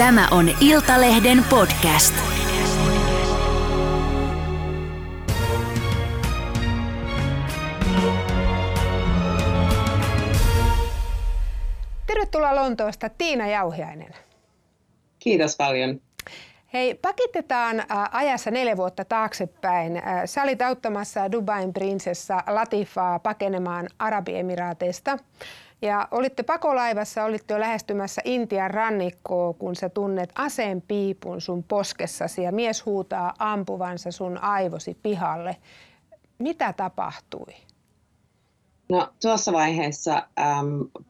Tämä on Iltalehden podcast. Tervetuloa Lontoosta, Tiina Jauhiainen. Kiitos paljon. Hei, pakitetaan ajassa 4 vuotta taaksepäin. Sä olit auttamassa Dubain prinsessa Latifaa pakenemaan Arabiemiraateista. Ja olitte pakolaivassa, olitte jo lähestymässä Intian rannikkoa, kun sä tunnet aseen piipun sun poskessasi ja mies huutaa ampuvansa sun aivosi pihalle. Mitä tapahtui? No, tuossa vaiheessa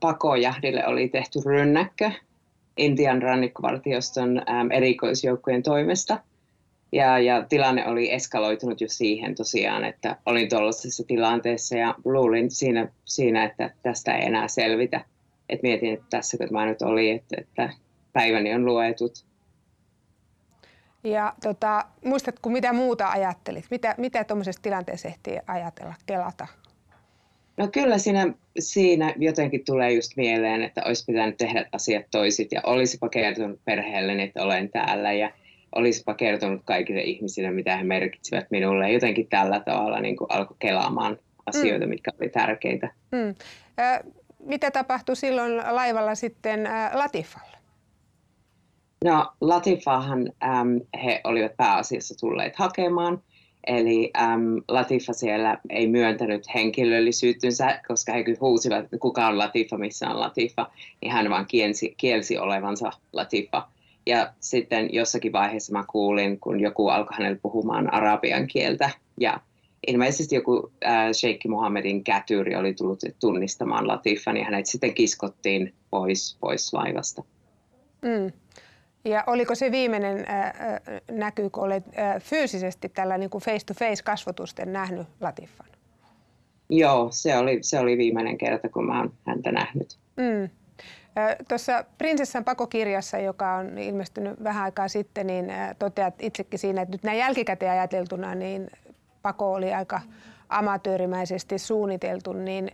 pakojahdille oli tehty rynnäkkö Intian rannikkovartioston erikoisjoukkojen toimesta. Ja tilanne oli eskaloitunut jo siihen tosiaan, että olin tuollaisessa tilanteessa ja luulin siinä, että tästä ei enää selvitä. Et mietin, että tässäkö mä nyt olin, että päiväni on luetut. Ja muistatko, mitä muuta ajattelit? Mitä tuollaisessa tilanteessa ehtii ajatella, kelata? No kyllä siinä jotenkin tulee just mieleen, että olisi pitänyt tehdä asiat toisit ja olisipa kertonut perheelleni, että olen täällä ja olisipa kertonut kaikille ihmisille, mitä he merkitsivät minulle. Jotenkin tällä tavalla niin kuin alkoi kelaamaan asioita, mitkä oli tärkeitä. Mitä tapahtui silloin laivalla sitten Latifalle? No Latifahan he olivat pääasiassa tulleet hakemaan. Eli Latifa siellä ei myöntänyt henkilöllisyytensä, koska he huusivat, että kuka on Latifa, missä on Latifa, niin hän vaan kielsi olevansa Latifa. Ja sitten jossakin vaiheessa mä kuulin, kun joku alkoi hänelle puhumaan arabian kieltä. Ja ilmeisesti joku Sheikh Muhammadin kätyri oli tullut tunnistamaan Latifan ja hänet sitten kiskottiin pois laivasta. Ja oliko se viimeinen näky, kun olet fyysisesti tällä niin kuin face-to-face kasvotusten nähnyt Latifan? Joo, se oli viimeinen kerta, kun mä oon häntä nähnyt. Tuossa Prinsessan pakokirjassa, joka on ilmestynyt vähän aikaa sitten, niin toteat itsekin siinä, että nyt näin jälkikäteen ajateltuna, niin pako oli aika amatöörimäisesti suunniteltu. Niin,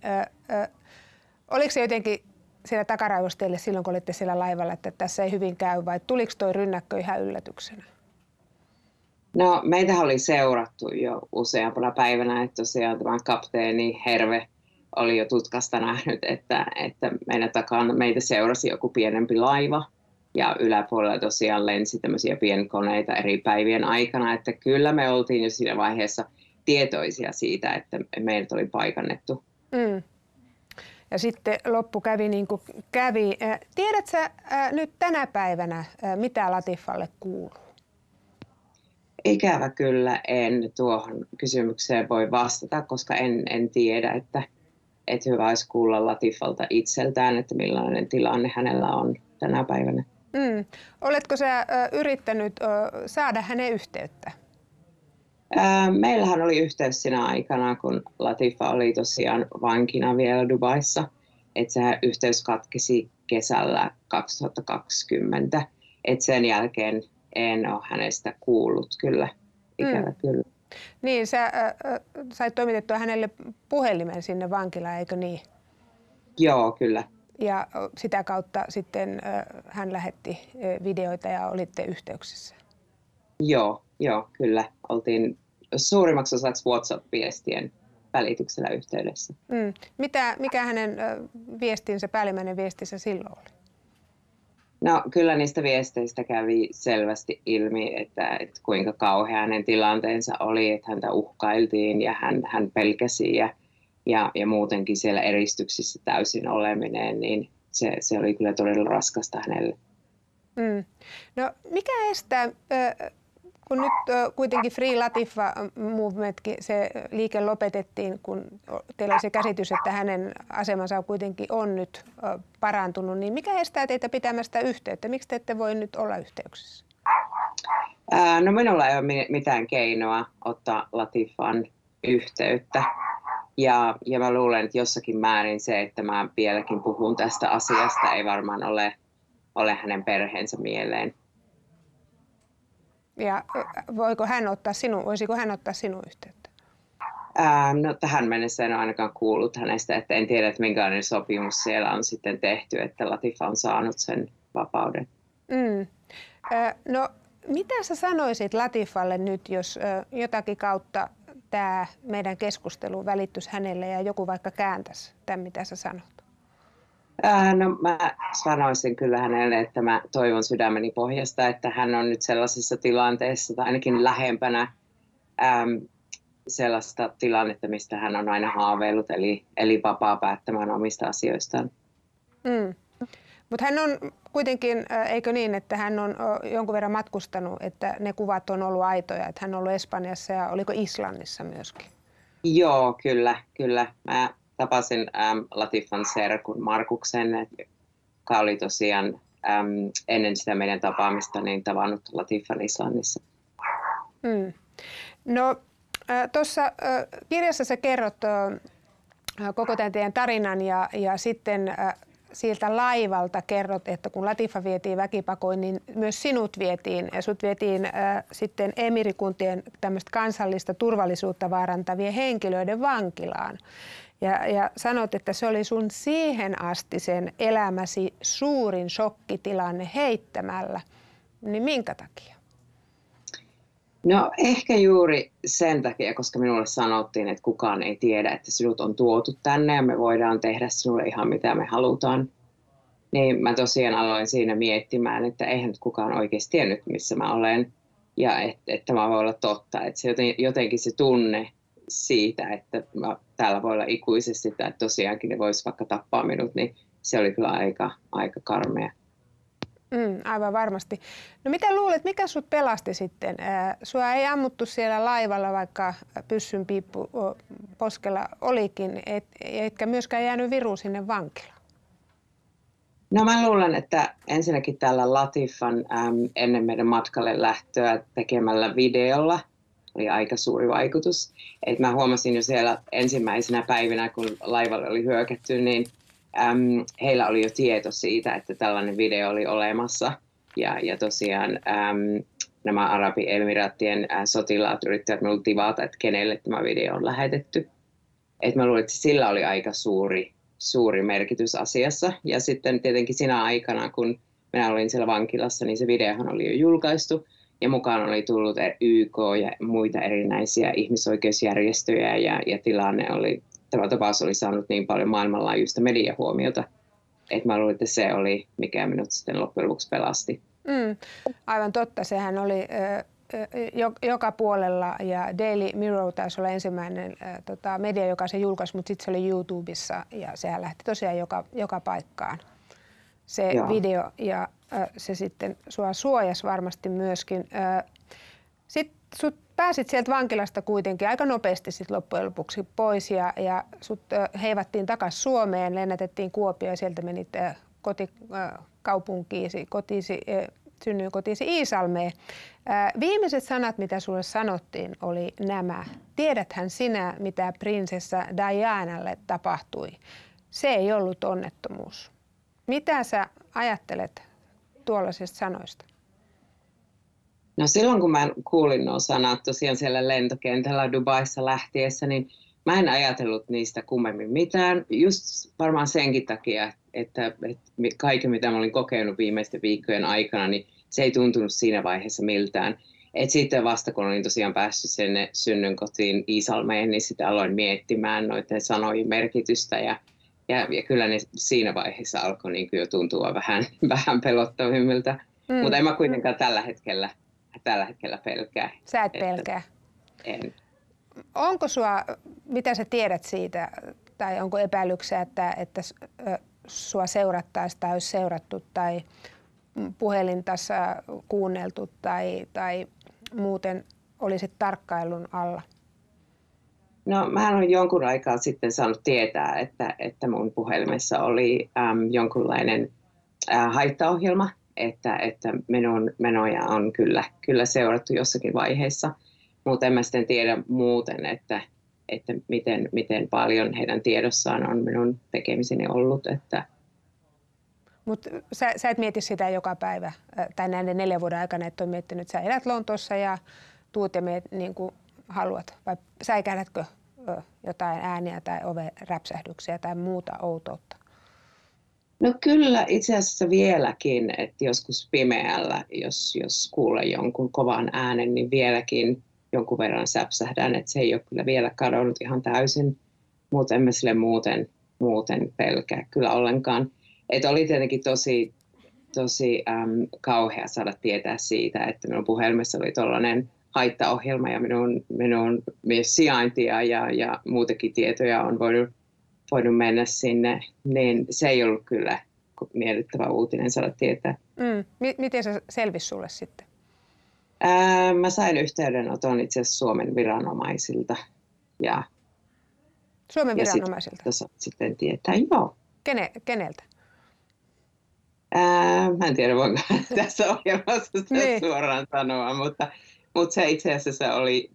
oliko se jotenkin siellä takaraivossa teille silloin, kun olitte siellä laivalla, että tässä ei hyvin käy, vai tuliko tuo rynnäkkö ihan yllätyksenä? No, meitä oli seurattu jo useampana päivänä, että tosiaan tämä kapteeni Herve oli jo tutkasta nähnyt, että meidän takana meitä seurasi joku pienempi laiva ja yläpuolella tosiaan lensi tämmöisiä pienkoneita eri päivien aikana, että kyllä me oltiin jo siinä vaiheessa tietoisia siitä, että meidät oli paikannettu. Ja sitten loppu kävi niin kuin kävi. Tiedätkö sä nyt tänä päivänä, mitä Latifalle kuuluu? Ikävä kyllä en tuohon kysymykseen voi vastata, koska en tiedä, että hyvä olisi kuulla Latifalta itseltään, että millainen tilanne hänellä on tänä päivänä. Oletko sä yrittänyt saada hänen yhteyttä? Meillähän oli yhteys siinä aikana, kun Latifa oli tosiaan vankina vielä Dubaissa, että se yhteys katkesi kesällä 2020. Et sen jälkeen en ole hänestä kuullut kyllä, ikävä kyllä. Niin, sä sait toimitettua hänelle puhelimen sinne vankilaan, eikö niin? Joo, kyllä. Ja sitä kautta sitten hän lähetti videoita ja olitte yhteyksissä? Joo, kyllä. Oltiin suurimmaksi osaksi WhatsApp-viestien välityksellä yhteydessä. Mikä hänen viestinsä, päällimmäinen viestinsä silloin oli? No kyllä niistä viesteistä kävi selvästi ilmi, että kuinka kauhea hänen tilanteensa oli, että häntä uhkailtiin ja hän pelkäsi ja muutenkin siellä eristyksissä täysin oleminen, niin se oli kyllä todella raskasta hänelle. No mikä estää, kun nyt kuitenkin Free Latifa movementkin, se liike lopetettiin, kun teillä on se käsitys, että hänen asemansa kuitenkin on nyt parantunut, niin mikä estää teitä pitämästä yhteyttä? Miksi te ette voi nyt olla yhteyksissä? No minulla ei ole mitään keinoa ottaa Latifan yhteyttä. Ja mä luulen, että jossakin määrin se, että mä vieläkin puhun tästä asiasta, ei varmaan ole hänen perheensä mieleen. Ja voisiko hän ottaa sinun yhteyttä? No tähän mennessä en ole ainakaan kuullut hänestä, että en tiedä, että minkälainen sopimus siellä on sitten tehty, että Latifa on saanut sen vapauden. No, mitä sä sanoisit Latifalle nyt, jos jotakin kautta tämä meidän keskustelu välittyisi hänelle ja joku vaikka kääntäisi tämän, mitä sä sanot? No, mä sanoisin kyllä hänelle, että mä toivon sydämeni pohjasta, että hän on nyt sellaisessa tilanteessa tai ainakin lähempänä sellaista tilannetta, mistä hän on aina haaveillut, eli vapaa päättämään omista asioistaan. Mm. Mutta hän on kuitenkin, eikö niin, että hän on jonkun verran matkustanut, että ne kuvat on ollut aitoja, että hän on ollut Espanjassa ja oliko Islannissa myöskin? Joo, kyllä. Mä tapasin Latifan serkun Markuksen, joka oli tosiaan ennen sitä meidän tapaamista niin tavannut Latifan Islannissa. Mm. No, tuossa kirjassa sä kerrot koko tämän teidän tarinan ja sitten sieltä laivalta kerrot, että kun Latifa vietiin väkipakoin, niin myös sinut vietiin. Sut vietiin sitten emirikuntien tämmöistä kansallista turvallisuutta vaarantavien henkilöiden vankilaan. Ja sanot, että se oli sun siihen asti sen elämäsi suurin shokkitilanne heittämällä. Niin minkä takia? No ehkä juuri sen takia, koska minulle sanottiin, että kukaan ei tiedä, että sinut on tuotu tänne ja me voidaan tehdä sinulle ihan mitä me halutaan. Niin mä tosiaan aloin siinä miettimään, että eihän nyt kukaan oikeasti tiennyt, missä mä olen. Ja että tämä voi olla totta, että se jotenkin se tunne siitä, että mä täällä voi olla ikuisesti tai tosiaankin ne voisi vaikka tappaa minut, niin se oli kyllä aika karmea. Aivan varmasti. No mitä luulet, mikä sut pelasti sitten? Sua ei ammuttu siellä laivalla, vaikka pyssyn piippu poskella olikin, etkä myöskään jäänyt viru sinne vankilaan. No mä luulen, että ensinnäkin tällä Latifan ennen meidän matkalle lähtöä tekemällä videolla oli aika suuri vaikutus. Et mä huomasin jo siellä ensimmäisenä päivinä, kun laivalle oli hyökätty, niin heillä oli jo tieto siitä, että tällainen video oli olemassa ja tosiaan nämä Arabiemiraattien sotilaat yrittivät minulle tivata, että kenelle tämä video on lähetetty. Et mä luulen, että sillä oli aika suuri merkitys asiassa. Ja sitten tietenkin sinä aikana, kun minä olin siellä vankilassa, niin se videohan oli jo julkaistu ja mukaan oli tullut YK ja muita erinäisiä ihmisoikeusjärjestöjä ja tilanne oli... Tämä tapaus oli saanut niin paljon maailmanlaajuista mediahuomiota, että mä luulin, että se oli, mikä minut sitten loppujen lopuksi pelasti. Aivan totta, sehän oli joka puolella ja Daily Mirror taisi olla ensimmäinen media, joka se julkaisi, mutta sitten se oli YouTubessa ja sehän lähti tosiaan joka paikkaan se video ja se sitten sua suojasi varmasti myöskin. Sitten sut pääsit sieltä vankilasta kuitenkin aika nopeasti sit loppujen lopuksi pois ja sut heivattiin takaisin Suomeen, lennätettiin Kuopioon ja sieltä menit kotikaupunkiisi, synnyin kotiisi Iisalmeen. Viimeiset sanat, mitä sulle sanottiin, oli nämä. Tiedäthän sinä, mitä prinsessa Dianalle tapahtui. Se ei ollut onnettomuus. Mitä sä ajattelet tuollaisista sanoista? No silloin kun mä kuulin nuo sanat tosiaan siellä lentokentällä Dubaissa lähtiessä, niin mä en ajatellut niistä kummemmin mitään. Just varmaan senkin takia, että kaiken mitä mä olin kokenut viimeisten viikkojen aikana, niin se ei tuntunut siinä vaiheessa miltään. Et sitten vasta kun olin tosiaan päässyt sinne synnynkotiin Iisalmeen, niin sitä aloin miettimään noiden sanojen merkitystä ja kyllä ne siinä vaiheessa alkoi niin jo tuntua vähän pelottavimmilta. Mutta en mä kuitenkaan tällä hetkellä pelkää. Sä et pelkää? En. Onko sua, mitä sä tiedät siitä, tai onko epäilyksiä, että sua seurattaisi tai olisi seurattu, tai puhelintassa kuunneltu, tai muuten olisit tarkkailun alla? No, mä olen jonkun aikaa sitten saanut tietää, että mun puhelimessa oli jonkunlainen haittaohjelma, että menoja on kyllä seurattu jossakin vaiheessa, mutta en mä sitten tiedä muuten, että miten paljon heidän tiedossaan on minun tekemiseni ollut. Mutta sä et mieti sitä joka päivä, tai näiden 4 vuoden aikana et ole miettinyt, että sä elät Lontoossa ja tuut ja meet niin kuin haluat, vai säikähdätkö jotain ääniä tai oven räpsähdyksiä tai muuta outoutta? No kyllä itse asiassa vieläkin, että joskus pimeällä, jos kuulee jonkun kovan äänen, niin vieläkin jonkun verran säpsähdän, että se ei ole kyllä vielä kadonnut ihan täysin, mutta en mä sille muuten pelkää kyllä ollenkaan. Että oli tietenkin tosi kauhea saada tietää siitä, että minun puhelimessa oli tuollainen haittaohjelma ja minun myös sijaintia ja muutakin tietoja on voinut mennä sinne, niin se ei ollut kyllä miellyttävä uutinen saada tietää. Miten se selvisi sulle sitten? Mä sain yhteydenoton itse asiassa Suomen viranomaisilta. Ja, Suomen viranomaisilta? Ja sitten tietää, joo. Keneltä? Mä en tiedä, voinko tässä ohjelmassa sitä suoraan sanoa, mutta se itse asiassa oli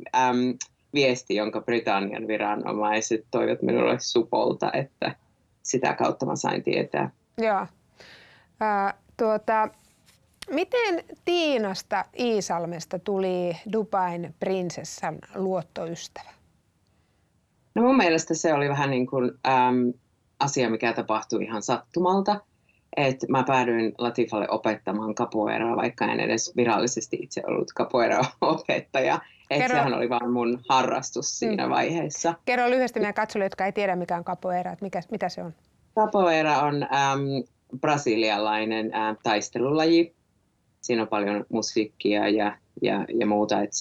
viesti, jonka Britannian viranomaiset toivat minulle Supolta, että sitä kautta mä sain tietää. Joo. Miten Tiinasta Iisalmesta tuli Dubain prinsessan luottoystävä? No mun mielestä se oli vähän niin kuin asia, mikä tapahtui ihan sattumalta. Et mä päädyin Latifalle opettamaan capoeiraa, vaikka en edes virallisesti itse ollut capoeira-opettaja. Sehän oli vaan mun harrastus siinä vaiheessa. Kerro lyhyesti meidän katsojille, jotka ei tiedä mikä on capoeira, että mitä se on? Capoeira on brasilialainen taistelulaji. Siinä on paljon musiikkia ja muuta. Et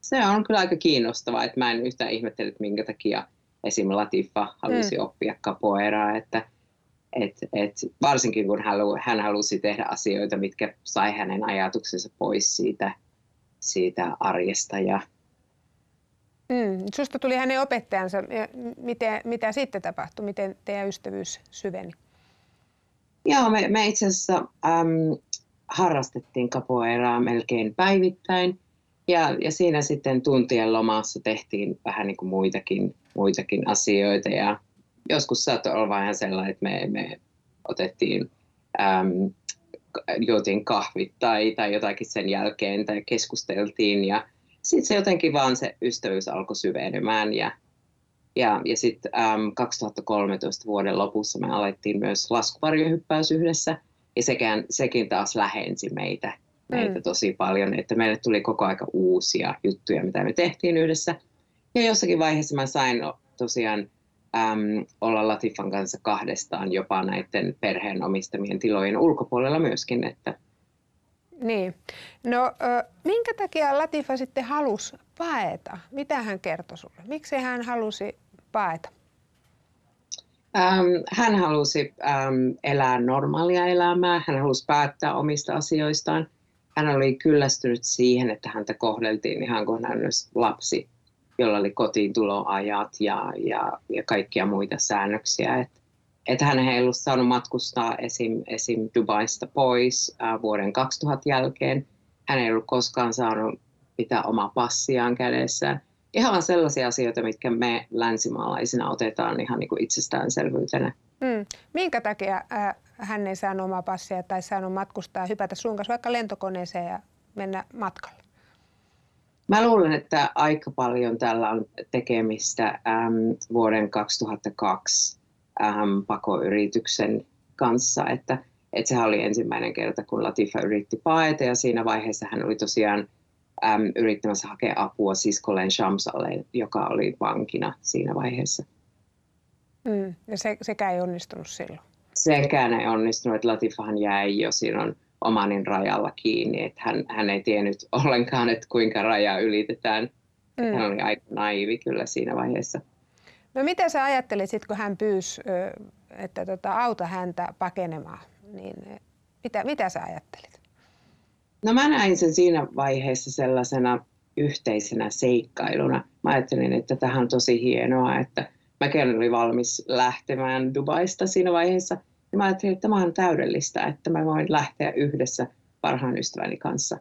se on kyllä aika kiinnostavaa. Et mä en yhtään ihmettele, minkä takia esim. Latifa halusi oppia capoeiraa. Et varsinkin kun hän halusi tehdä asioita, mitkä sai hänen ajatuksensa pois siitä arjesta. Susta tuli hänen opettajansa. Mitä sitten tapahtui? Miten teidän ystävyys syveni? Joo, me itse asiassa harrastettiin capoeiraa melkein päivittäin. Ja siinä sitten tuntien lomassa tehtiin vähän niin kuin muitakin asioita. Ja joskus saattoi olla vähän sellainen, että me otettiin, juotiin kahvit tai jotakin sen jälkeen tai keskusteltiin. Ja sitten se jotenkin vaan se ystävyys alkoi syvenemään. Ja sitten 2013 vuoden lopussa me alettiin myös laskuvarjohyppäys yhdessä. Ja sekin taas lähensi meitä tosi paljon. Että meille tuli koko aika uusia juttuja, mitä me tehtiin yhdessä. Ja jossakin vaiheessa mä sain tosiaan olla Latifan kanssa kahdestaan jopa näiden perheen omistamien tilojen ulkopuolella myöskin. Että. Niin. No minkä takia Latifa sitten halusi paeta? Mitä hän kertoi sulle? Miksi hän halusi paeta? Hän halusi elää normaalia elämää. Hän halusi päättää omista asioistaan. Hän oli kyllästynyt siihen, että häntä kohdeltiin ihan kuin hän olisi lapsi, jolla oli kotiin tuloajat ja kaikkia muita säännöksiä. Et hän ei ollut saanut matkustaa esim. Dubaista pois vuoden 2000 jälkeen. Hän ei ollut koskaan saanut pitää omaa passiaan kädessään. Ihan sellaisia asioita, mitkä me länsimaalaisina otetaan ihan niin kuin itsestäänselvyytenä. Minkä takia hän ei saanut omaa passia tai saanut matkustaa, hypätä sun kanssa vaikka lentokoneeseen ja mennä matkalle? Mä luulen, että aika paljon tällä on tekemistä vuoden 2002 pakoyrityksen kanssa, että sehän oli ensimmäinen kerta, kun Latifa yritti paeta ja siinä vaiheessa hän oli tosiaan yrittämässä hakea apua siskolleen Shamsalle, joka oli vankina siinä vaiheessa. Ja sekään ei onnistunut silloin? Sekään ei onnistunut, että Latifahan jäi jo silloin Omanin rajalla kiinni, että hän ei tiennyt ollenkaan, että kuinka raja ylitetään. Hän oli aika naivi kyllä siinä vaiheessa. No mitä sä ajattelit sit, kun hän pyysi, että auta häntä pakenemaan, niin mitä sä ajattelit? No mä näin sen siinä vaiheessa sellaisena yhteisenä seikkailuna. Mä ajattelin, että tähän on tosi hienoa, että mäkin olin valmis lähtemään Dubaista siinä vaiheessa. Ja mä ajattelin, että tämä on täydellistä, että mä voin lähteä yhdessä parhaan ystäväni kanssa.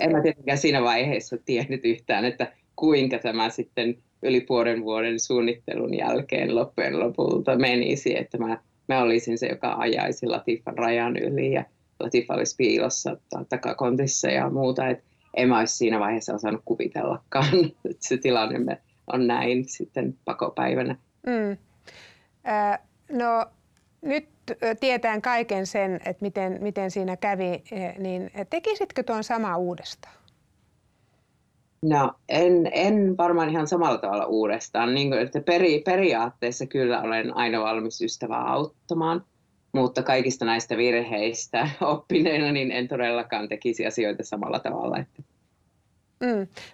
En mä tietenkään siinä vaiheessa tiennyt yhtään, että kuinka tämä sitten yli puolen vuoden suunnittelun jälkeen loppujen lopulta menisi, että mä olisin se, joka ajaisi Latifan rajan yli ja Latifa olisi piilossa takakontissa ja muuta. Et en mä olisi siinä vaiheessa osannut kuvitellakaan, että se tilanne on näin sitten pakopäivänä. No nyt tietään kaiken sen, että miten siinä kävi, niin tekisitkö tuon sama uudestaan? No en varmaan ihan samalla tavalla uudestaan. Niin kuin, että periaatteessa kyllä olen aina valmis ystävää auttamaan, mutta kaikista näistä virheistä oppineena niin en todellakaan tekisi asioita samalla tavalla.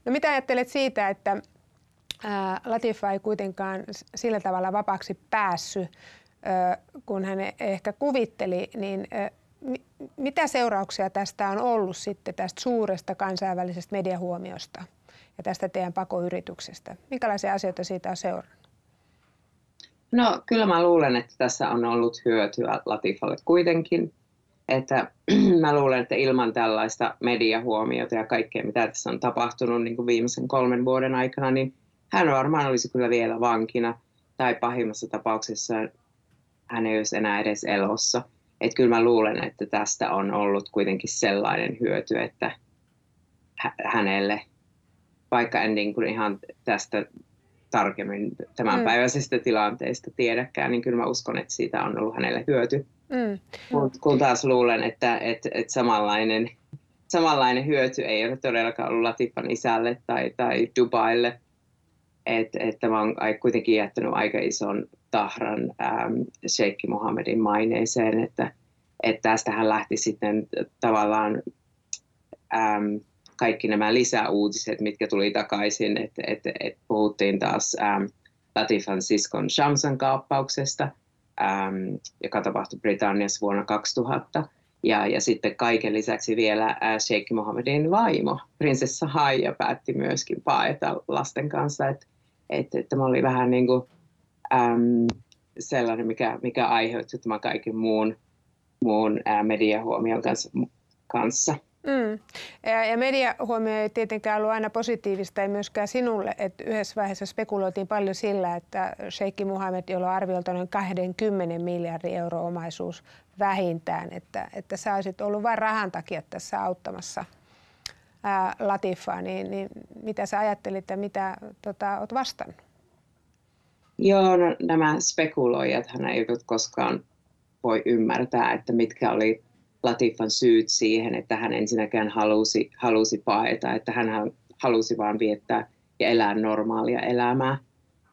No mitä ajattelet siitä, että Latifa ei kuitenkaan sillä tavalla vapaaksi päässyt, kun hän ehkä kuvitteli, niin mitä seurauksia tästä on ollut sitten tästä suuresta kansainvälisestä mediahuomiosta ja tästä teidän pakoyrityksestä? Minkälaisia asioita siitä on seurannut? No kyllä mä luulen, että tässä on ollut hyötyä Latifalle kuitenkin. Että mä luulen, että ilman tällaista mediahuomiota ja kaikkea, mitä tässä on tapahtunut niin kuin viimeisen 3 vuoden aikana, niin hän varmaan olisi kyllä vielä vankina tai pahimmassa tapauksessa hän ei olisi enää edes elossa. Et kyllä mä luulen, että tästä on ollut kuitenkin sellainen hyöty, että hänelle, vaikka en niin kuin ihan tästä tarkemmin tämänpäiväisestä tilanteesta tiedäkään, niin kyllä mä uskon, että siitä on ollut hänelle hyöty. Kun taas luulen, että samanlainen hyöty ei ole todellakaan ollut Latifan isälle tai Dubaille. Tämä on kuitenkin jättänyt aika ison tahran Sheikh Muhammadin maineeseen, että tästähän lähti sitten tavallaan kaikki nämä lisäuutiset, mitkä tuli takaisin, että puhuttiin taas Latifan siskon Shamsan kaappauksesta, joka tapahtui Britanniassa vuonna 2000. Ja sitten kaiken lisäksi vielä Sheikh Muhammadin vaimo, Princess Hayya, päätti myöskin paeta lasten kanssa. Että tämä oli vähän niin kuin sellainen, mikä aiheutti tämän kaiken muun mediahuomion kanssa. Ja mediahuomio ei tietenkään ollut aina positiivista, ei myöskään sinulle, että yhdessä vaiheessa spekuloitiin paljon sillä, että Sheikh Muhammad, jolla on arviolta noin 20 miljardin euroa omaisuus vähintään, että sä olisit ollut vain rahan takia tässä auttamassa Latifaa, niin mitä sä ajattelit ja mitä oot vastannut? Joo, no, nämä spekuloijathan eivät koskaan voi ymmärtää, että mitkä oli Latifan syyt siihen, että hän ensinnäkään halusi paeta, että hän halusi vaan viettää ja elää normaalia elämää.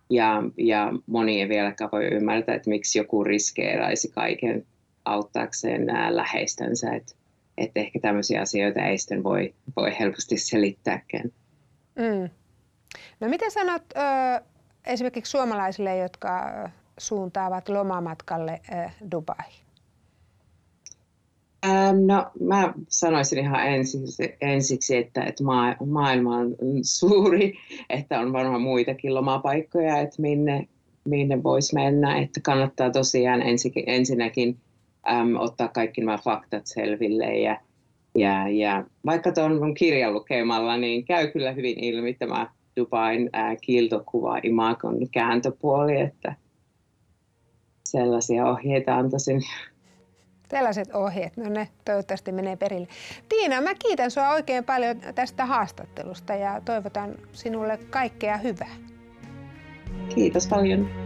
Ja moni ei vieläkään voi ymmärtää, että miksi joku riskeeraisi kaiken auttaakseen läheistänsä. Että ehkä tämmöisiä asioita ei sitten voi helposti selittääkään. No mitä sanot esimerkiksi suomalaisille, jotka suuntaavat lomamatkalle Dubaihin? No, mä sanoisin ihan ensiksi, että maailma on suuri, että on varmaan muitakin lomapaikkoja, että minne voisi mennä. Että kannattaa tosiaan ensinnäkin ottaa kaikki nämä faktat selville. Ja vaikka tuon kirjan lukemalla, niin käy kyllä hyvin ilmi tämä Dubain kiiltokuva imagon kääntöpuoli, että sellaisia ohjeita antaisin. Sellaiset ohjeet, no ne toivottavasti menee perille. Tiina, mä kiitän sua oikein paljon tästä haastattelusta ja toivotan sinulle kaikkea hyvää. Kiitos paljon.